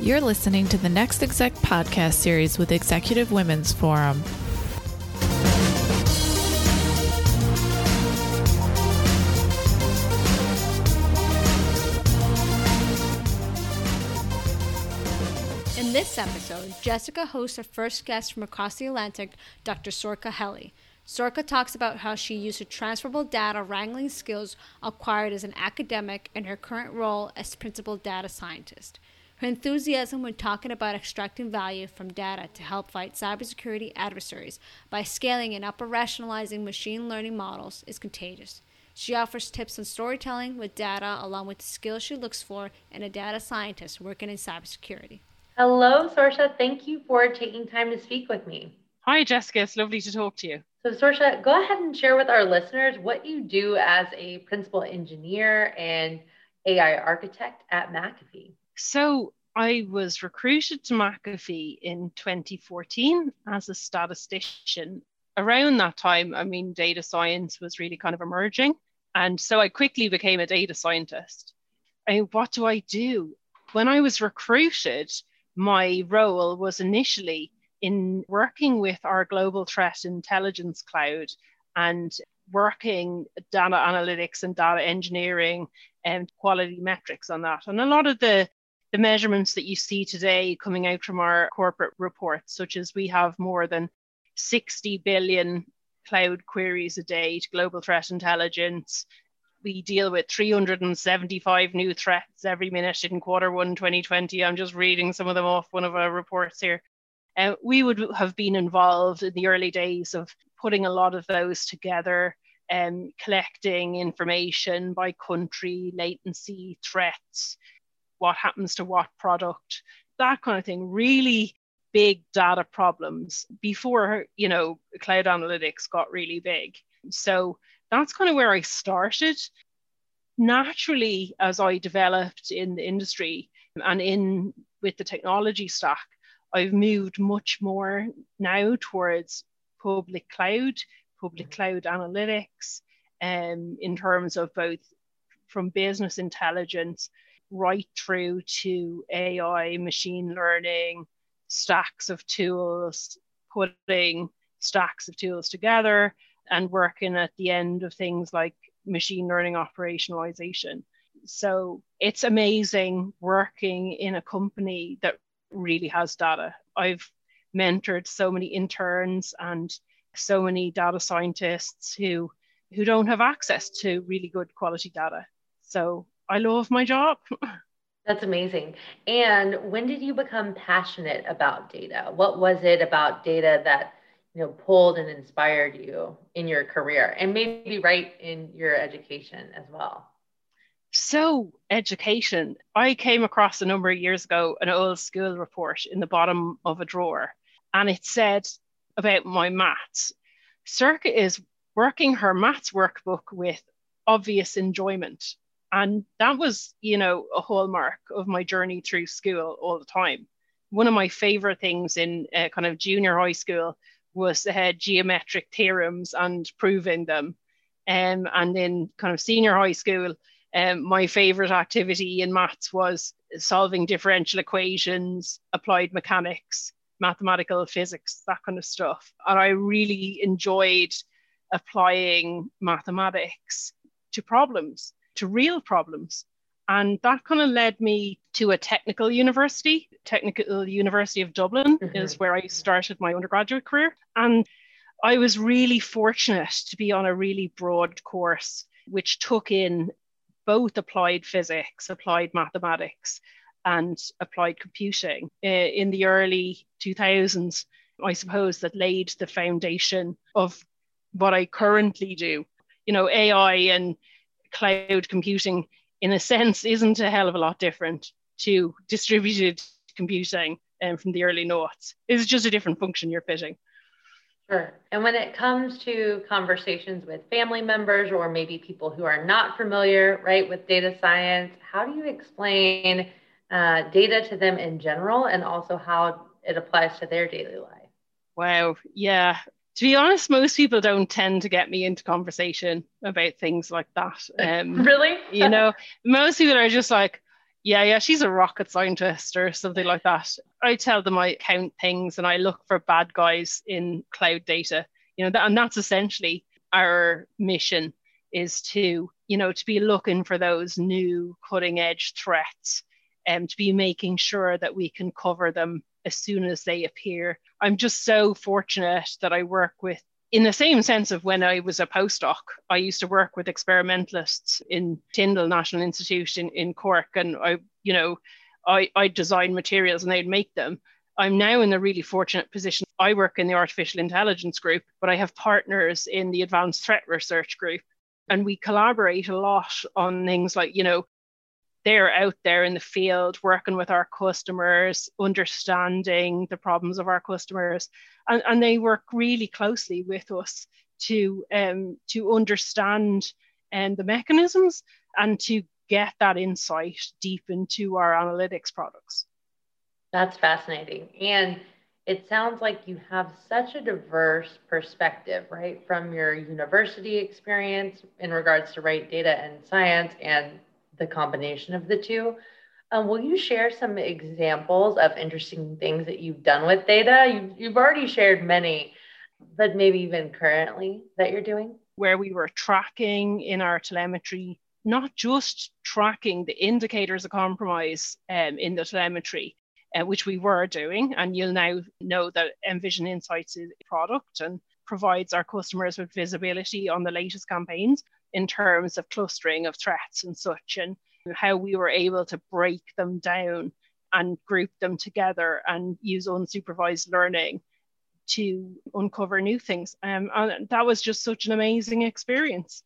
You're listening to the Next Exec podcast series with Executive Women's Forum. In this episode, Jessica hosts her first guest from across the Atlantic, Dr. Sorcha Healy. Sorcha talks about how she used her transferable data wrangling skills acquired as an academic in her current role as principal data scientist. Her enthusiasm when talking about extracting value from data to help fight cybersecurity adversaries by scaling and upper rationalizing machine learning models is contagious. She offers tips on storytelling with data along with the skills she looks for in a data scientist working in cybersecurity. Hello, Sorcha. Thank you for taking time to speak with me. Hi, Jessica. It's lovely to talk to you. So, Sorcha, go ahead and share with our listeners what you do as a principal engineer and AI architect at McAfee. So, I was recruited to McAfee in 2014 as a statistician. Around that time, data science was really kind of emerging. And so I quickly became a data scientist. And what do I do? When I was recruited, my role was initially in working with our global threat intelligence cloud and working data analytics and data engineering and quality metrics on that. And a lot of the measurements that you see today coming out from our corporate reports, such as we have more than 60 billion cloud queries a day to global threat intelligence. We deal with 375 new threats every minute in quarter one, 2020. I'm just reading some of them off one of our reports here. We would have been involved in the early days of putting a lot of those together, collecting information by country, latency, threats, what happens to what product, that kind of thing. Really big data problems before, cloud analytics got really big. So that's kind of where I started. Naturally, as I developed in the industry and in with the technology stack, I've moved much more now towards public cloud analytics, in terms of both from business intelligence right through to AI, machine learning, putting stacks of tools together and working at the end of things like machine learning operationalization. So it's amazing working in a company that really has data. I've mentored so many interns and so many data scientists who don't have access to really good quality data. So I love my job. That's amazing. And when did you become passionate about data? What was it about data that pulled and inspired you in your career and maybe right in your education as well? So education, I came across a number of years ago, an old school report in the bottom of a drawer, and it said about my maths. Sorcha is working her maths workbook with obvious enjoyment. And that was, a hallmark of my journey through school all the time. One of my favorite things in kind of junior high school was geometric theorems and proving them. And in kind of senior high school, my favorite activity in maths was solving differential equations, applied mechanics, mathematical physics, that kind of stuff. And I really enjoyed applying mathematics to problems, to real problems. And that kind of led me to a technical university. Technical University of Dublin is where I started my undergraduate career. And I was really fortunate to be on a really broad course, which took in both applied physics, applied mathematics, and applied computing in the early 2000s, I suppose, that laid the foundation of what I currently do. AI and cloud computing, in a sense, isn't a hell of a lot different to distributed computing from the early noughts. It's just a different function you're fitting. Sure. And when it comes to conversations with family members or maybe people who are not familiar, with data science, how do you explain data to them in general and also how it applies to their daily life? Wow. Yeah. To be honest, most people don't tend to get me into conversation about things like that. Really? Most people are just like, yeah, she's a rocket scientist or something like that. I tell them I count things and I look for bad guys in cloud data, you know, and that's essentially our mission, is to, you know, to be looking for those new cutting edge threats and to be making sure that we can cover them as soon as they appear. I'm just so fortunate that I work with, in the same sense of when I was a postdoc, I used to work with experimentalists in Tyndall National Institute in Cork, and I designed materials and they'd make them. I'm now in a really fortunate position. I work in the artificial intelligence group, but I have partners in the advanced threat research group. And we collaborate a lot on things like, you know, they're out there in the field working with our customers, understanding the problems of our customers. And they work really closely with us to understand the mechanisms and to get that insight deep into our analytics products. That's fascinating. And it sounds like you have such a diverse perspective, right? From your university experience in regards to data and science and the combination of the two. Will you share some examples of interesting things that you've done with data? You've already shared many, but maybe even currently that you're doing? Where we were tracking in our telemetry, not just tracking the indicators of compromise in the telemetry, which we were doing. And you'll now know that mVision Insights is a product and provides our customers with visibility on the latest campaigns in terms of clustering of threats and such, and how we were able to break them down and group them together and use unsupervised learning to uncover new things. And that was just such an amazing experience.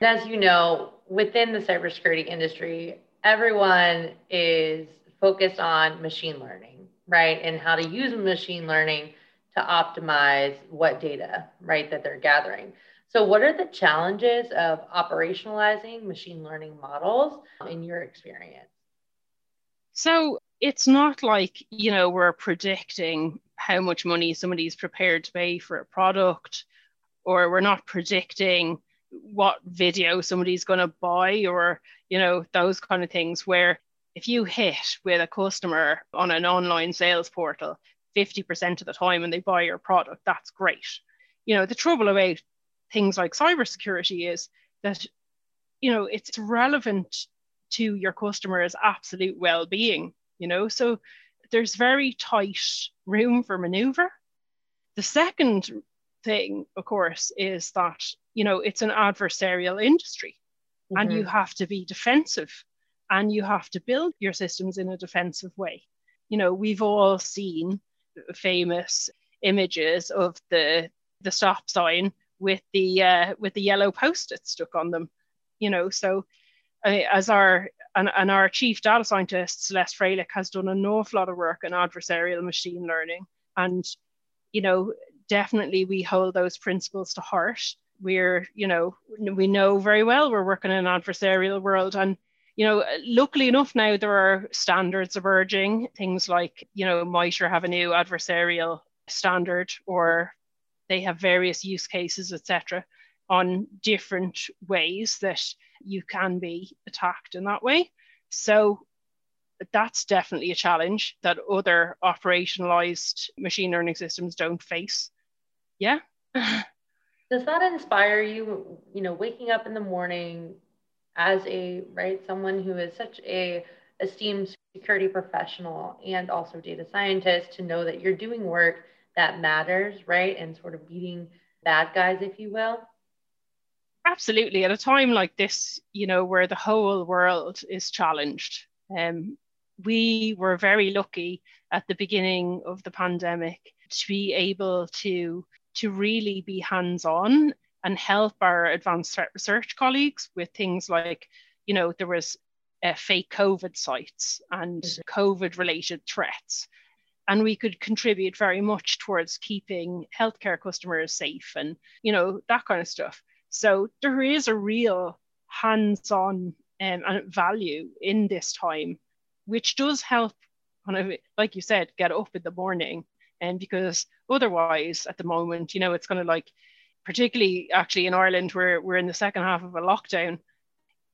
As you know, within the cybersecurity industry, everyone is focused on machine learning, right? And how to use machine learning to optimize what data, right, that they're gathering. So what are the challenges of operationalizing machine learning models in your experience? So it's not like, you know, we're predicting how much money somebody's prepared to pay for a product, or we're not predicting what video somebody's going to buy, or, you know, those kind of things, where if you hit with a customer on an online sales portal 50% of the time and they buy your product, that's great. You know, the trouble about things like cybersecurity is that, you know, it's relevant to your customer's absolute well-being, you know, so there's very tight room for maneuver. The second thing, of course, is that, you know, it's an adversarial industry, mm-hmm. and you have to be defensive and you have to build your systems in a defensive way. You know, we've all seen famous images of the stop sign with the yellow post-it stuck on them, you know. So as our chief data scientist, Celeste Freilich, has done an awful lot of work in adversarial machine learning. And, you know, definitely we hold those principles to heart. We're, you know, we know very well we're working in an adversarial world. And, you know, luckily enough now there are standards emerging, things like, you know, MITRE have a new adversarial standard, or they have various use cases, etc., on different ways that you can be attacked in that way. So that's definitely a challenge that other operationalized machine learning systems don't face. Yeah. Does that inspire you, you know, waking up in the morning as a, right, someone who is such a esteemed security professional and also data scientist, to know that you're doing work that matters, right? And sort of beating bad guys, if you will. Absolutely. At a time like this, you know, where the whole world is challenged. We were very lucky at the beginning of the pandemic to be able to really be hands-on and help our advanced threat research colleagues with things like, you know, there was fake COVID sites and mm-hmm. COVID-related threats. And we could contribute very much towards keeping healthcare customers safe and, you know, that kind of stuff. So there is a real hands-on value in this time, which does help, like you said, get up in the morning. And because otherwise at the moment, you know, it's kind of like, particularly actually in Ireland, where we're in the second half of a lockdown,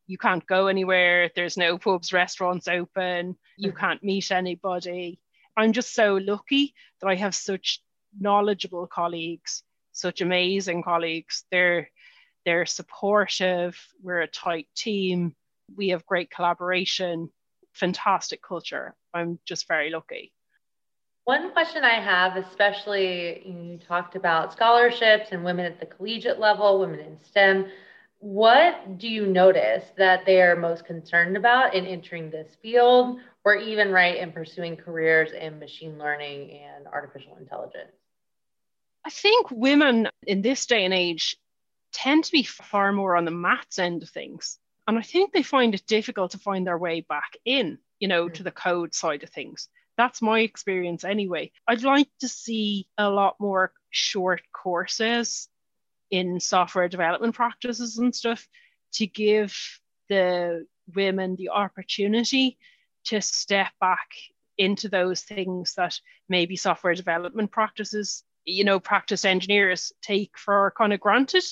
you can't go anywhere, there's no pubs, restaurants open, you can't meet anybody. I'm just so lucky that I have such knowledgeable colleagues, such amazing colleagues. They're supportive, we're a tight team, we have great collaboration, fantastic culture. I'm just very lucky. One question I have, especially you talked about scholarships and women at the collegiate level, women in STEM. What do you notice that they are most concerned about in entering this field, or even in pursuing careers in machine learning and artificial intelligence? I think women in this day and age tend to be far more on the maths end of things. And I think they find it difficult to find their way back in, to the code side of things. That's my experience anyway. I'd like to see a lot more short courses in software development practices and stuff to give the women the opportunity to step back into those things that maybe software development practices, practice engineers take for kind of granted.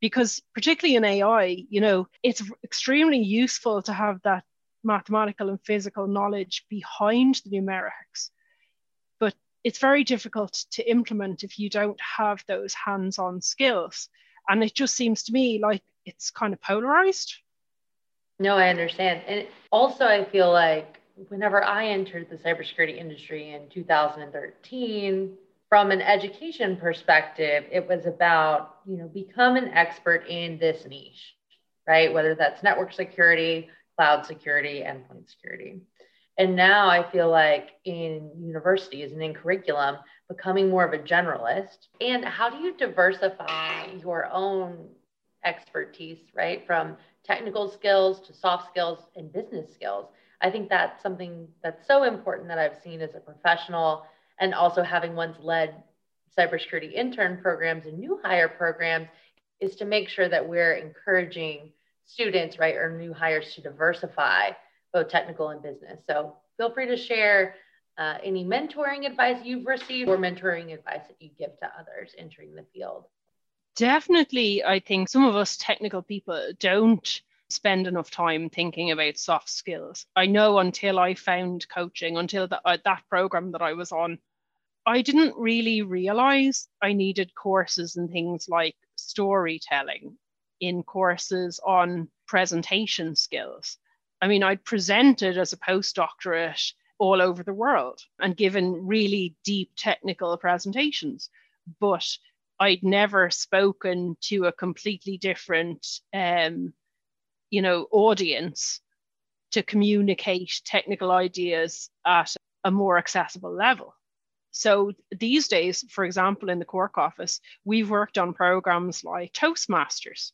Because particularly in AI, it's extremely useful to have that mathematical and physical knowledge behind the numerics, but it's very difficult to implement if you don't have those hands-on skills. And it just seems to me like it's kind of polarized. No, I understand. And also I feel like whenever I entered the cybersecurity industry in 2013, from an education perspective, it was about, become an expert in this niche, right? Whether that's network security, cloud security, endpoint security. And now I feel like in universities and in curriculum, becoming more of a generalist. And how do you diversify your own expertise, right? From technical skills to soft skills and business skills. I think that's something that's so important that I've seen as a professional, and also having once led cybersecurity intern programs and new hire programs, is to make sure that we're encouraging students, right, or new hires to diversify both technical and business. So feel free to share any mentoring advice you've received or mentoring advice that you give to others entering the field. Definitely, I think some of us technical people don't spend enough time thinking about soft skills. I know until I found coaching, until that program that I was on, I didn't really realize I needed courses in things like storytelling, in courses on presentation skills. I mean, I'd presented as a postdoctorate all over the world and given really deep technical presentations, but I'd never spoken to a completely different, audience to communicate technical ideas at a more accessible level. So these days, for example, in the Cork office, we've worked on programs like Toastmasters,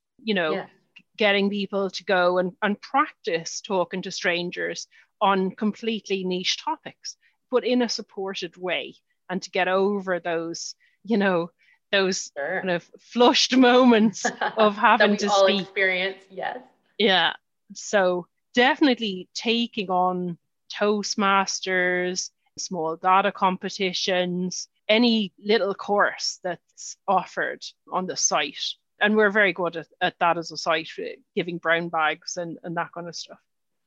getting people to go and practice talking to strangers on completely niche topics, but in a supported way, and to get over those, those kind of flushed moments of having to all speak. Experience, yes. Yeah. So definitely taking on Toastmasters, small data competitions, any little course that's offered on the site. And we're very good at that as a site, giving brown bags and that kind of stuff.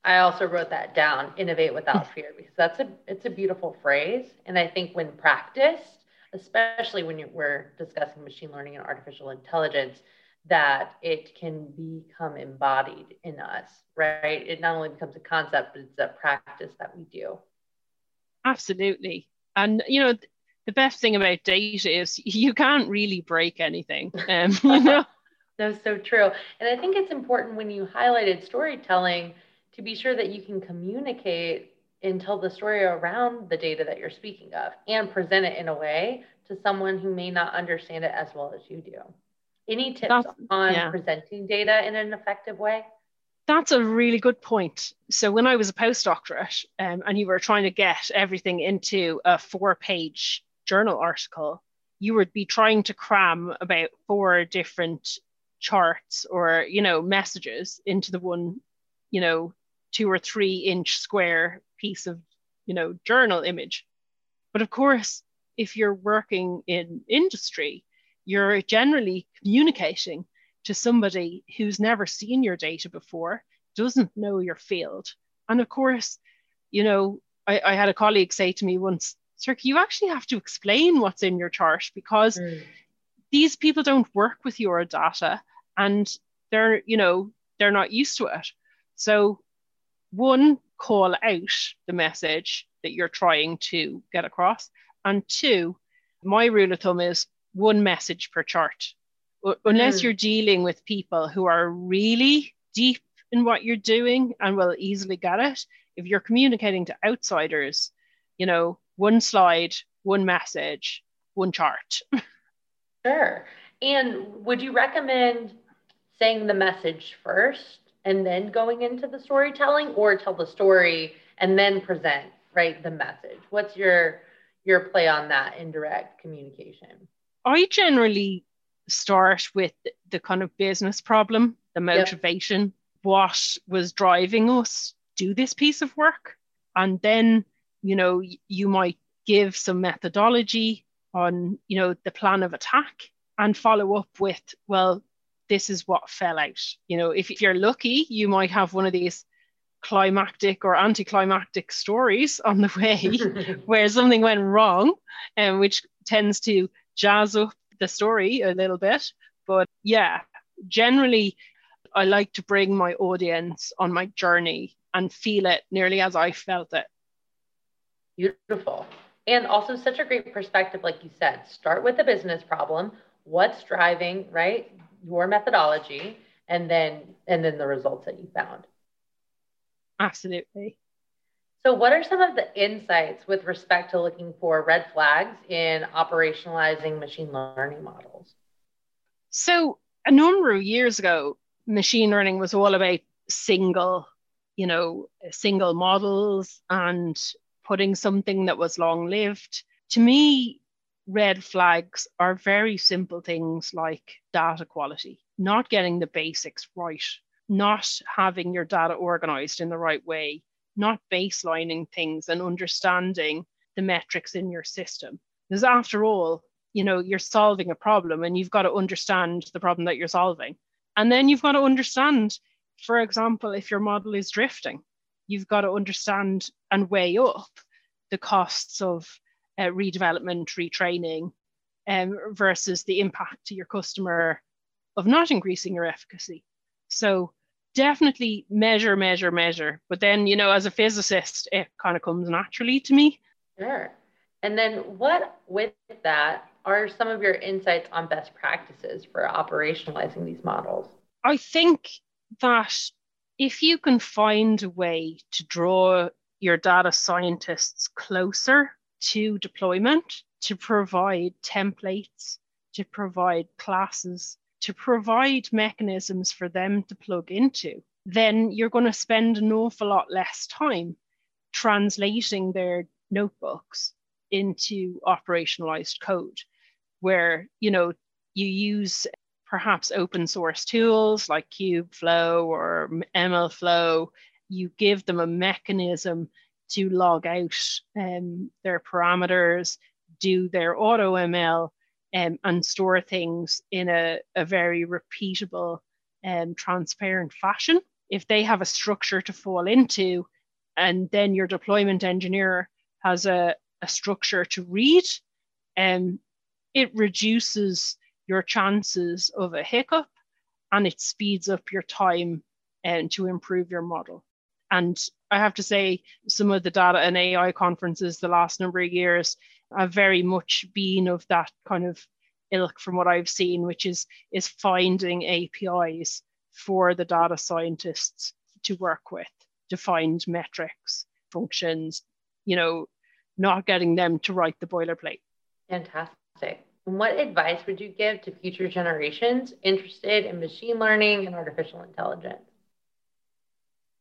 I also wrote that down, innovate without fear, because it's a beautiful phrase. And I think when practiced, especially when we're discussing machine learning and artificial intelligence, that it can become embodied in us, right? It not only becomes a concept, but it's a practice that we do. Absolutely. And, the best thing about data is you can't really break anything. That's so true. And I think it's important when you highlighted storytelling to be sure that you can communicate and tell the story around the data that you're speaking of and present it in a way to someone who may not understand it as well as you do. Any tips on presenting data in an effective way? That's a really good point. So when I was a postdoctorate and you were trying to get everything into a 4-page journal article, you would be trying to cram about 4 different charts or, messages into the one, 2 or 3 inch square piece of, journal image. But of course, if you're working in industry, you're generally communicating to somebody who's never seen your data before, doesn't know your field. And of course, you know, I had a colleague say to me once, Sorcha, you actually have to explain what's in your chart, because these people don't work with your data and they're, you know, they're not used to it. So one, call out the message that you're trying to get across. And two, my rule of thumb is one message per chart. Unless you're dealing with people who are really deep in what you're doing and will easily get it, if you're communicating to outsiders, you know, one slide, one message, one chart. Sure. And would you recommend saying the message first and then going into the storytelling, or tell the story and then present, right, the message? What's your play on that in direct communication? I generally start with the kind of business problem, the motivation, what was driving us to do this piece of work. And then, you know, you might give some methodology on, you know, the plan of attack, and follow up with, well, this is what fell out. You know, if you're lucky, you might have one of these climactic or anticlimactic stories on the way where something went wrong, and which tends to jazz up the story a little bit. But yeah, generally, I like to bring my audience on my journey and feel it nearly as I felt it. Beautiful. And also such a great perspective, like you said, start with the business problem, what's driving, right, your methodology, and then the results that you found. Absolutely. So what are some of the insights with respect to looking for red flags in operationalizing machine learning models? So a number of years ago, machine learning was all about single models and putting something that was long-lived. To me, red flags are very simple things like data quality, not getting the basics right, not having your data organized in the right way, not baselining things and understanding the metrics in your system. Because after all, you know, you're solving a problem and you've got to understand the problem that you're solving. And then you've got to understand, for example, if your model is drifting, you've got to understand and weigh up the costs of redevelopment, retraining, versus the impact to your customer of not increasing your efficacy. So definitely measure. But then, you know, as a physicist, it kind of comes naturally to me. Sure. And then what with that are some of your insights on best practices for operationalizing these models? I think that if you can find a way to draw your data scientists closer to deployment, to provide templates, to provide classes, to provide mechanisms for them to plug into, then you're going to spend an awful lot less time translating their notebooks into operationalized code, where, you know, you use perhaps open source tools like Kubeflow or MLflow. You give them a mechanism to log out their parameters, do their auto ML, and store things in a very repeatable and transparent fashion. If they have a structure to fall into, and then your deployment engineer has a structure to read, it reduces your chances of a hiccup, and it speeds up your time to improve your model. And I have to say, some of the data and AI conferences the last number of years have very much been of that kind of ilk from what I've seen, which is finding APIs for the data scientists to work with, to find metrics, functions, you know, not getting them to write the boilerplate. Fantastic. And what advice would you give to future generations interested in machine learning and artificial intelligence?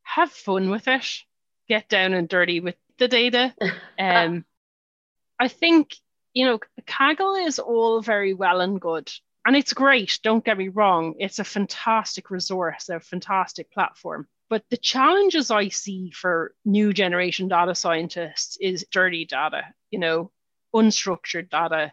Have fun with it. Get down and dirty with the data. I think, you know, Kaggle is all very well and good. And it's great, don't get me wrong. It's a fantastic resource, a fantastic platform. But the challenges I see for new generation data scientists is dirty data, you know, unstructured data,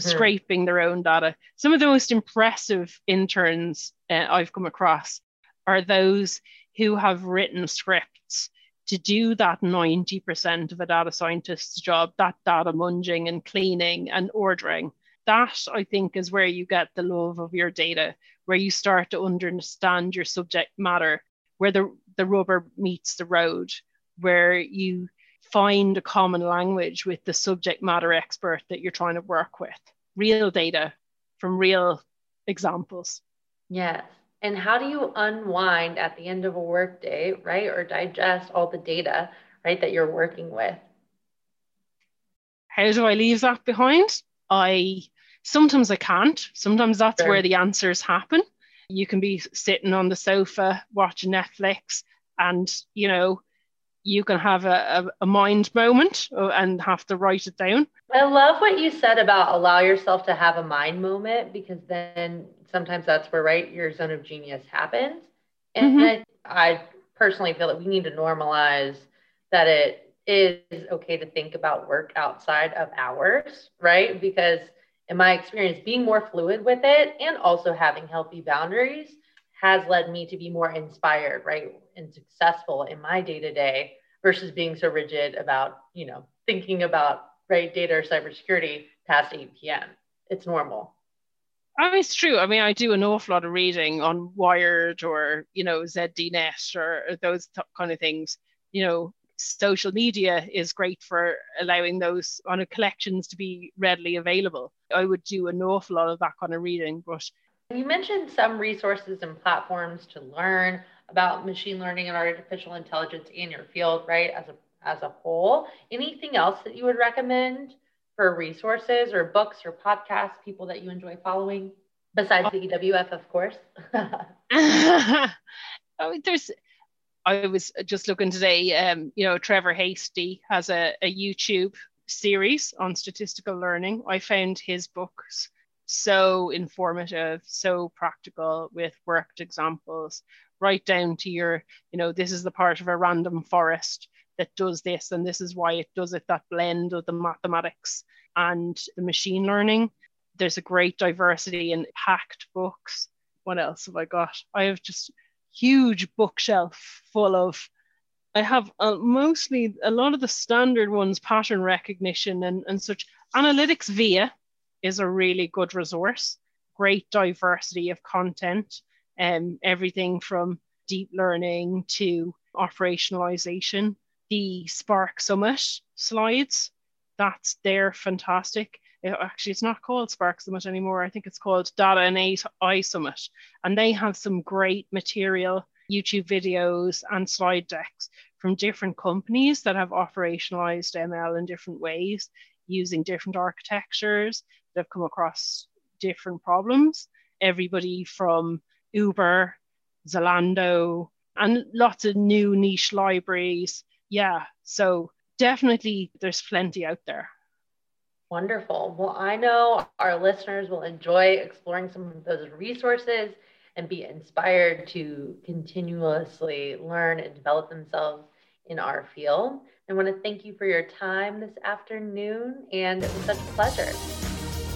scraping their own data. Some of the most impressive interns I've come across are those who have written scripts to do that 90% of a data scientist's job, that data munging and cleaning and ordering. That, I think, is where you get the love of your data, where you start to understand your subject matter, where the rubber meets the road, where you find a common language with the subject matter expert that you're trying to work with. Real data from real examples. Yes. And how do you unwind at the end of a workday, right? Or digest all the data, right, that you're working with? How do I leave that behind? Sometimes I can't. Sometimes that's where the answers happen. You can be sitting on the sofa watching Netflix and, you know, you can have a mind moment and have to write it down. I love what you said about allow yourself to have a mind moment, because then sometimes that's where, right, your zone of genius happens. And I personally feel that we need to normalize that it is okay to think about work outside of hours, right? Because in my experience, being more fluid with it and also having healthy boundaries has led me to be more inspired, right, and successful in my day-to-day versus being so rigid about, you know, thinking about, right, data or cybersecurity past 8 p.m. It's normal. I mean, it's true. I mean, I do an awful lot of reading on Wired or, you know, ZDNet or those kind of things, you know. Social media is great for allowing those on a collections to be readily available. I would do an awful lot of that kind of reading. But you mentioned some resources and platforms to learn about machine learning and artificial intelligence in your field, right? As a whole, anything else that you would recommend for resources or books or podcasts, people that you enjoy following besides the EWF, of course? I was just looking today, you know, Trevor Hastie has a YouTube series on statistical learning. I found his books so informative, so practical with worked examples, right down to your, you know, this is the part of a random forest that does this, and this is why it does it, that blend of the mathematics and the machine learning. There's a great diversity in packed books. What else have I got? I have just... huge bookshelf full of, I have mostly a lot of the standard ones, pattern recognition and such. Analytics Via is a really good resource. Great diversity of content, everything from deep learning to operationalization. The Spark Summit slides, that's they're fantastic. Actually, it's not called Spark Summit anymore. I think it's called Data and AI Summit. And they have some great material, YouTube videos and slide decks from different companies that have operationalized ML in different ways, using different architectures that have come across different problems. Everybody from Uber, Zalando, and lots of new niche libraries. Yeah, so definitely there's plenty out there. Wonderful. Well, I know our listeners will enjoy exploring some of those resources and be inspired to continuously learn and develop themselves in our field. I want to thank you for your time this afternoon, and it was such a pleasure.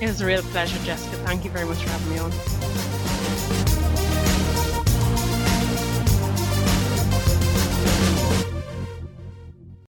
It was a real pleasure, Jessica. Thank you very much for having me on.